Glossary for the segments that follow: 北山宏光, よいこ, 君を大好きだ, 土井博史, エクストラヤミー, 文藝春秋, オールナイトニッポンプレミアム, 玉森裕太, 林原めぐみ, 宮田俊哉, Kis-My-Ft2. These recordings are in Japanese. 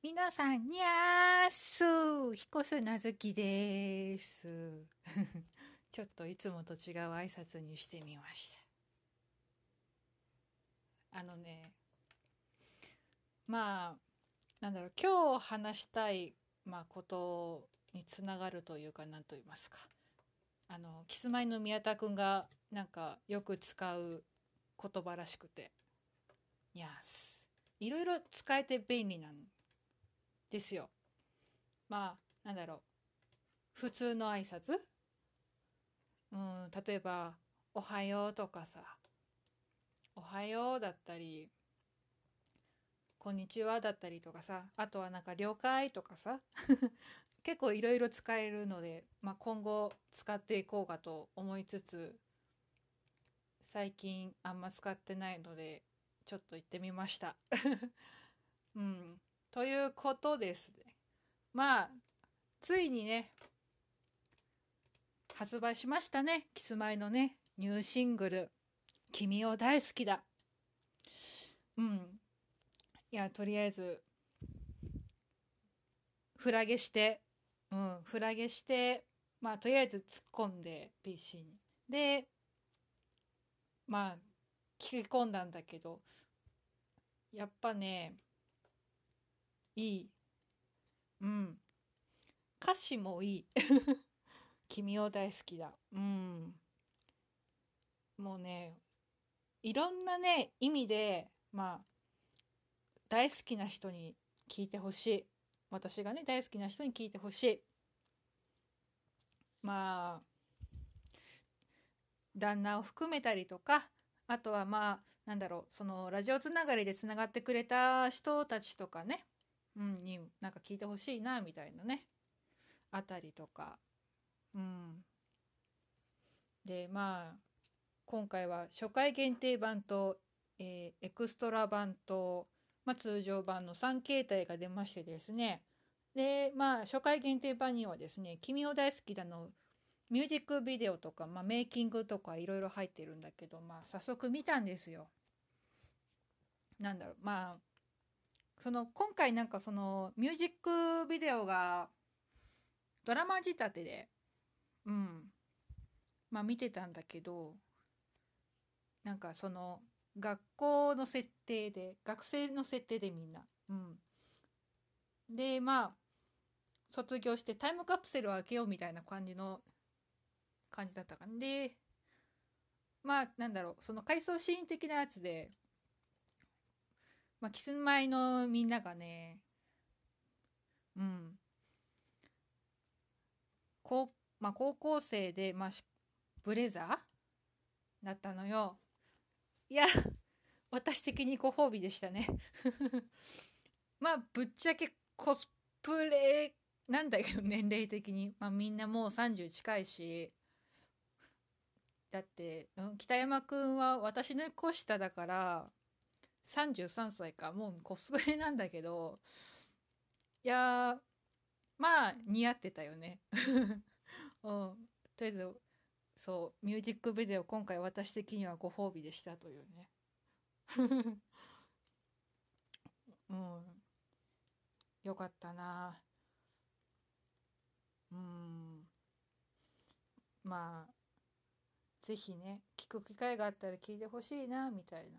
皆さんにゃーすー、彦須なずきですちょっといつもと違う挨拶にしてみました。今日話したい、ことにつながるというか、何と言いますか、キスマイの宮田くんがよく使う言葉らしくて、にゃーす、いろいろ使えて便利なんですよ。普通の挨拶、例えばおはようとかさ、おはようだったりこんにちはだったりとかさ、あとは了解とかさ結構いろいろ使えるので、今後使っていこうかと思いつつ、最近あんま使ってないのでちょっと言ってみましたということですね。ついにね、発売しましたね。キスマイのね、ニューシングル、君を大好きだ。とりあえずフラゲして、とりあえず突っ込んで PC にで聞き込んだんだけど、やっぱね、歌詞もいい君を大好きだ。もうね、いろんなね意味で大好きな人に聞いてほしい。私がね大好きな人に聞いてほしい。旦那を含めたりとか、あとはそのラジオつながりでつながってくれた人たちとかね、に聞いてほしいなみたいなね、あたりとか。で今回は初回限定版と、エクストラ版と、通常版の3形態が出ましてですね。で初回限定版にはですね、君を大好きだのミュージックビデオとか、メイキングとかいろいろ入ってるんだけど、早速見たんですよ。今回そのミュージックビデオがドラマ仕立てで見てたんだけど、その学校の設定で、学生の設定でみんなで卒業してタイムカプセルを開けようみたいな感じだったから。でその回想シーン的なやつで、キスマイのみんながね、高校生で、ブレザーだったのよ。いや、私的にご褒美でしたねぶっちゃけコスプレなんだけど、年齢的に、みんなもう30近いし、だって北山くんは私の個下だから33歳か、もうコスプレなんだけど、いやー似合ってたよねとりあえずそうミュージックビデオ、今回私的にはご褒美でしたというねよかったな。ぜひね、聞く機会があったら聞いてほしいなみたいな。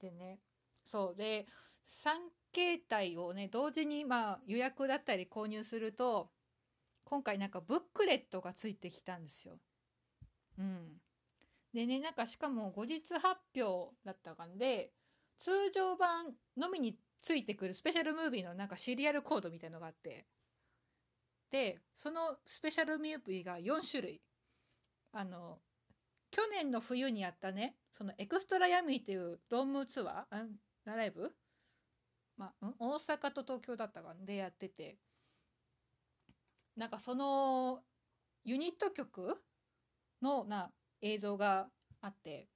でね、そうで3形態をね同時に予約だったり購入すると、今回ブックレットがついてきたんですよ。でね、しかも後日発表だったからで、通常版のみについてくるスペシャルムービーのシリアルコードみたいのがあって、でそのスペシャルムービーが4種類、去年の冬にやったね、そのエクストラヤミーっていうドームツアーライブ、大阪と東京だったかんでやってて、そのユニット曲の映像があって、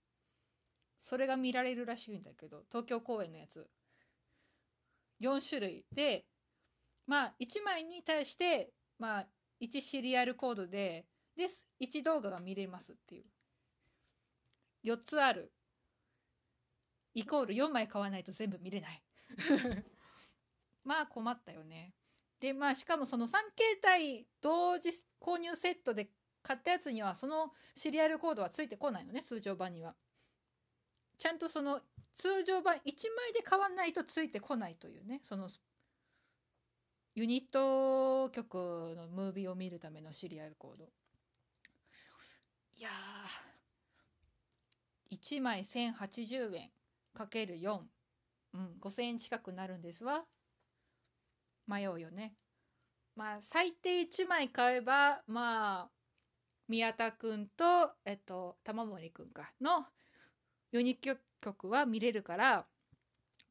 それが見られるらしいんだけど、東京公演のやつ4種類で、1枚に対して1シリアルコードで1動画が見れますっていう、4つあるイコール4枚買わないと全部見れないまあ困ったよね。でまあしかもその3形態同時購入セットで買ったやつにはそのシリアルコードはついてこないのね、通常版には。ちゃんとその通常版1枚で買わないとついてこないというね、そのユニット曲のムービーを見るためのシリアルコード。いや1枚1080円 ×4、5000円近くなるんですわ。迷うよね。まあ最低1枚買えば、まあ宮田くんと玉森くんかのユニット曲は見れるから、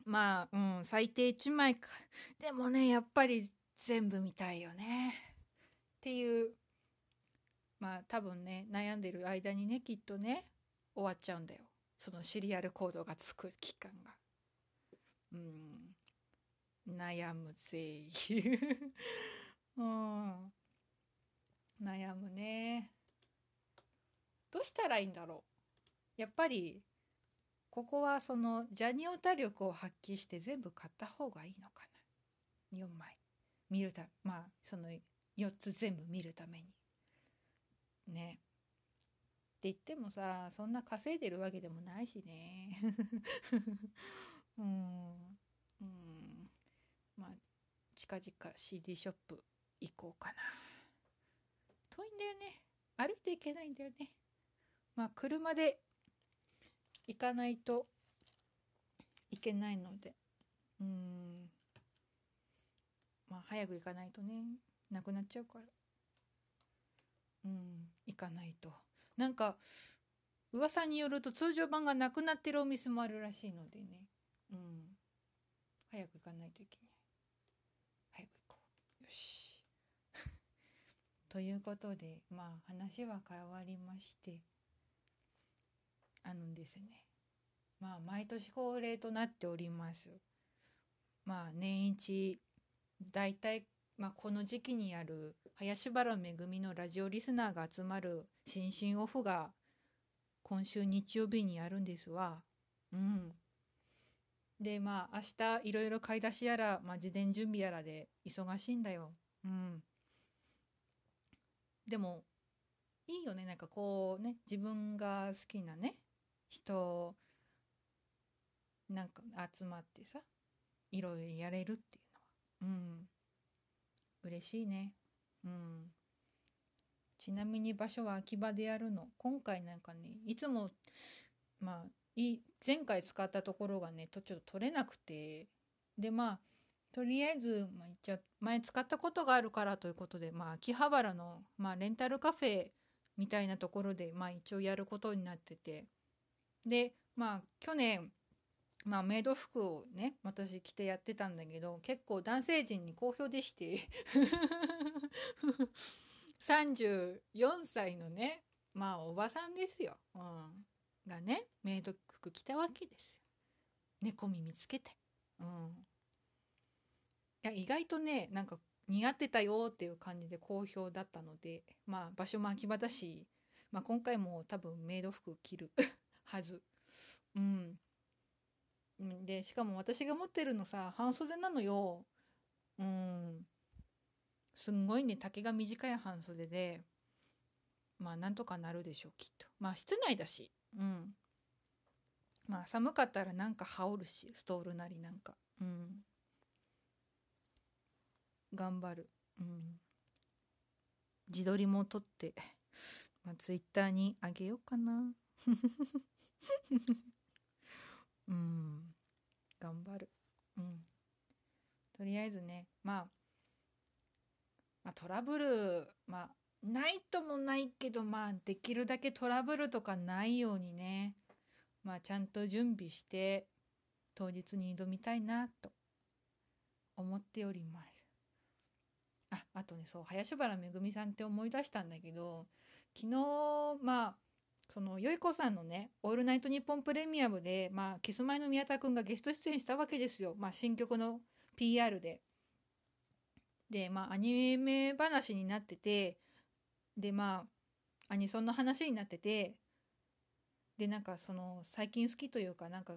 まあ最低1枚か。でもねやっぱり全部見たいよねっていう、まあ多分ね悩んでる間にねきっとね終わっちゃうんだよ、そのシリアルコードがつく期間が。悩むぜ悩むね。どうしたらいいんだろう。やっぱりここはそのジャニオタ力を発揮して全部買った方がいいのかな。4枚見るた、まあその4つ全部見るためにね。って言ってもさ、そんな稼いでるわけでもないしねまあ近々 CD ショップ行こうかな。遠いんだよね、歩いていけないんだよね。まあ車で行かないといけないので、まあ早く行かないとねなくなっちゃうから、行かないと。なんか噂によると通常版がなくなってるお店もあるらしいのでね、早く行かないといけない。早く行こう。よしということで、まあ話は変わりまして、ですね、まあ毎年恒例となっております、まあ年一だいたい、まあ、この時期にやる林原めぐみのラジオリスナーが集まる新進オフが今週日曜日にやるんですわ。でまあ明日いろいろ買い出しやら、まあ、事前準備やらで忙しいんだよ。でもいいよね、なんかこうね自分が好きなね人なんか集まってさいろいろやれるっていうのは嬉しいね。ちなみに場所は秋葉でやるの。今回なんかね、いつもまあ前回使ったところがねちょっと取れなくて、でまあとりあえず、まあ、一応前使ったことがあるからということで、まあ秋葉原の、まあ、レンタルカフェみたいなところで、まあ、一応やることになってて、でまあ去年、まあ、メイド服をね私着てやってたんだけど、結構男性陣に好評でして34歳のねまあおばさんですよ、がねメイド服着たわけですよ。猫耳つけて、いや意外とねなんか似合ってたよっていう感じで好評だったので、まあ場所も秋葉だし、まあ、今回も多分メイド服着るはず。でしかも私が持ってるのさ半袖なのよ。すんごいね丈が短い半袖で、まあなんとかなるでしょうきっと。まあ室内だし、まあ寒かったらなんか羽織るしストールなりなんか、頑張る。自撮りも撮って、まあ、ツイッターにあげようかな頑張る。とりあえずね、まあトラブル、まあないともないけど、まあできるだけトラブルとかないようにね、まあちゃんと準備して当日に挑みたいなと思っております。あとね、そう林原めぐみさんって思い出したんだけど、昨日まあそのよいこさんのねオールナイトニッポンプレミアムで、まあキスマイの宮田くんがゲスト出演したわけですよ。まあ新曲の PR でまあアニメ話になってて、でまあアニソンの話になってて、でなんかその最近好きというかなんか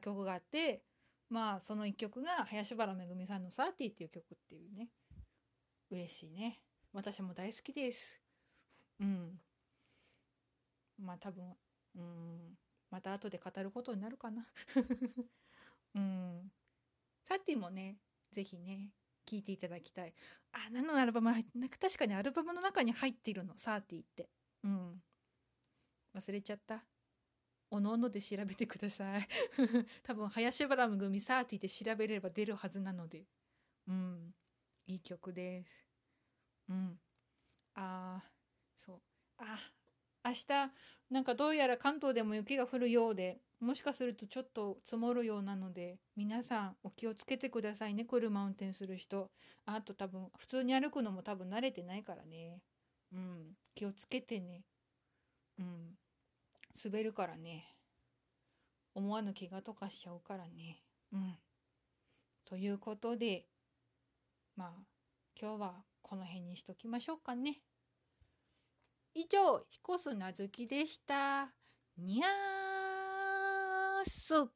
曲があって、まあその一曲が林原めぐみさんの30っていう曲っていうね、嬉しいね。私も大好きです。うん。まあ多分、また後で語ることになるかな。うん。30もね、ぜひね、聴いていただきたい。あ、何のアルバム入って、確かにアルバムの中に入っているの、30って。うん。忘れちゃった。おのおので調べてください。多分林原めぐみ30で調べれば出るはずなので。うん。いい曲です。うん。ああ、そう。あ、明日なんかどうやら関東でも雪が降るようで、もしかするとちょっと積もるようなので、皆さんお気をつけてくださいね。車運転する人。あと多分普通に歩くのも多分慣れてないからね。うん。気をつけてね。うん。滑るからね。思わぬ怪我とかしちゃうからね。うん。ということで、まあ今日はこの辺にしときましょうかね。以上、ひこすなずきでした。にゃーす。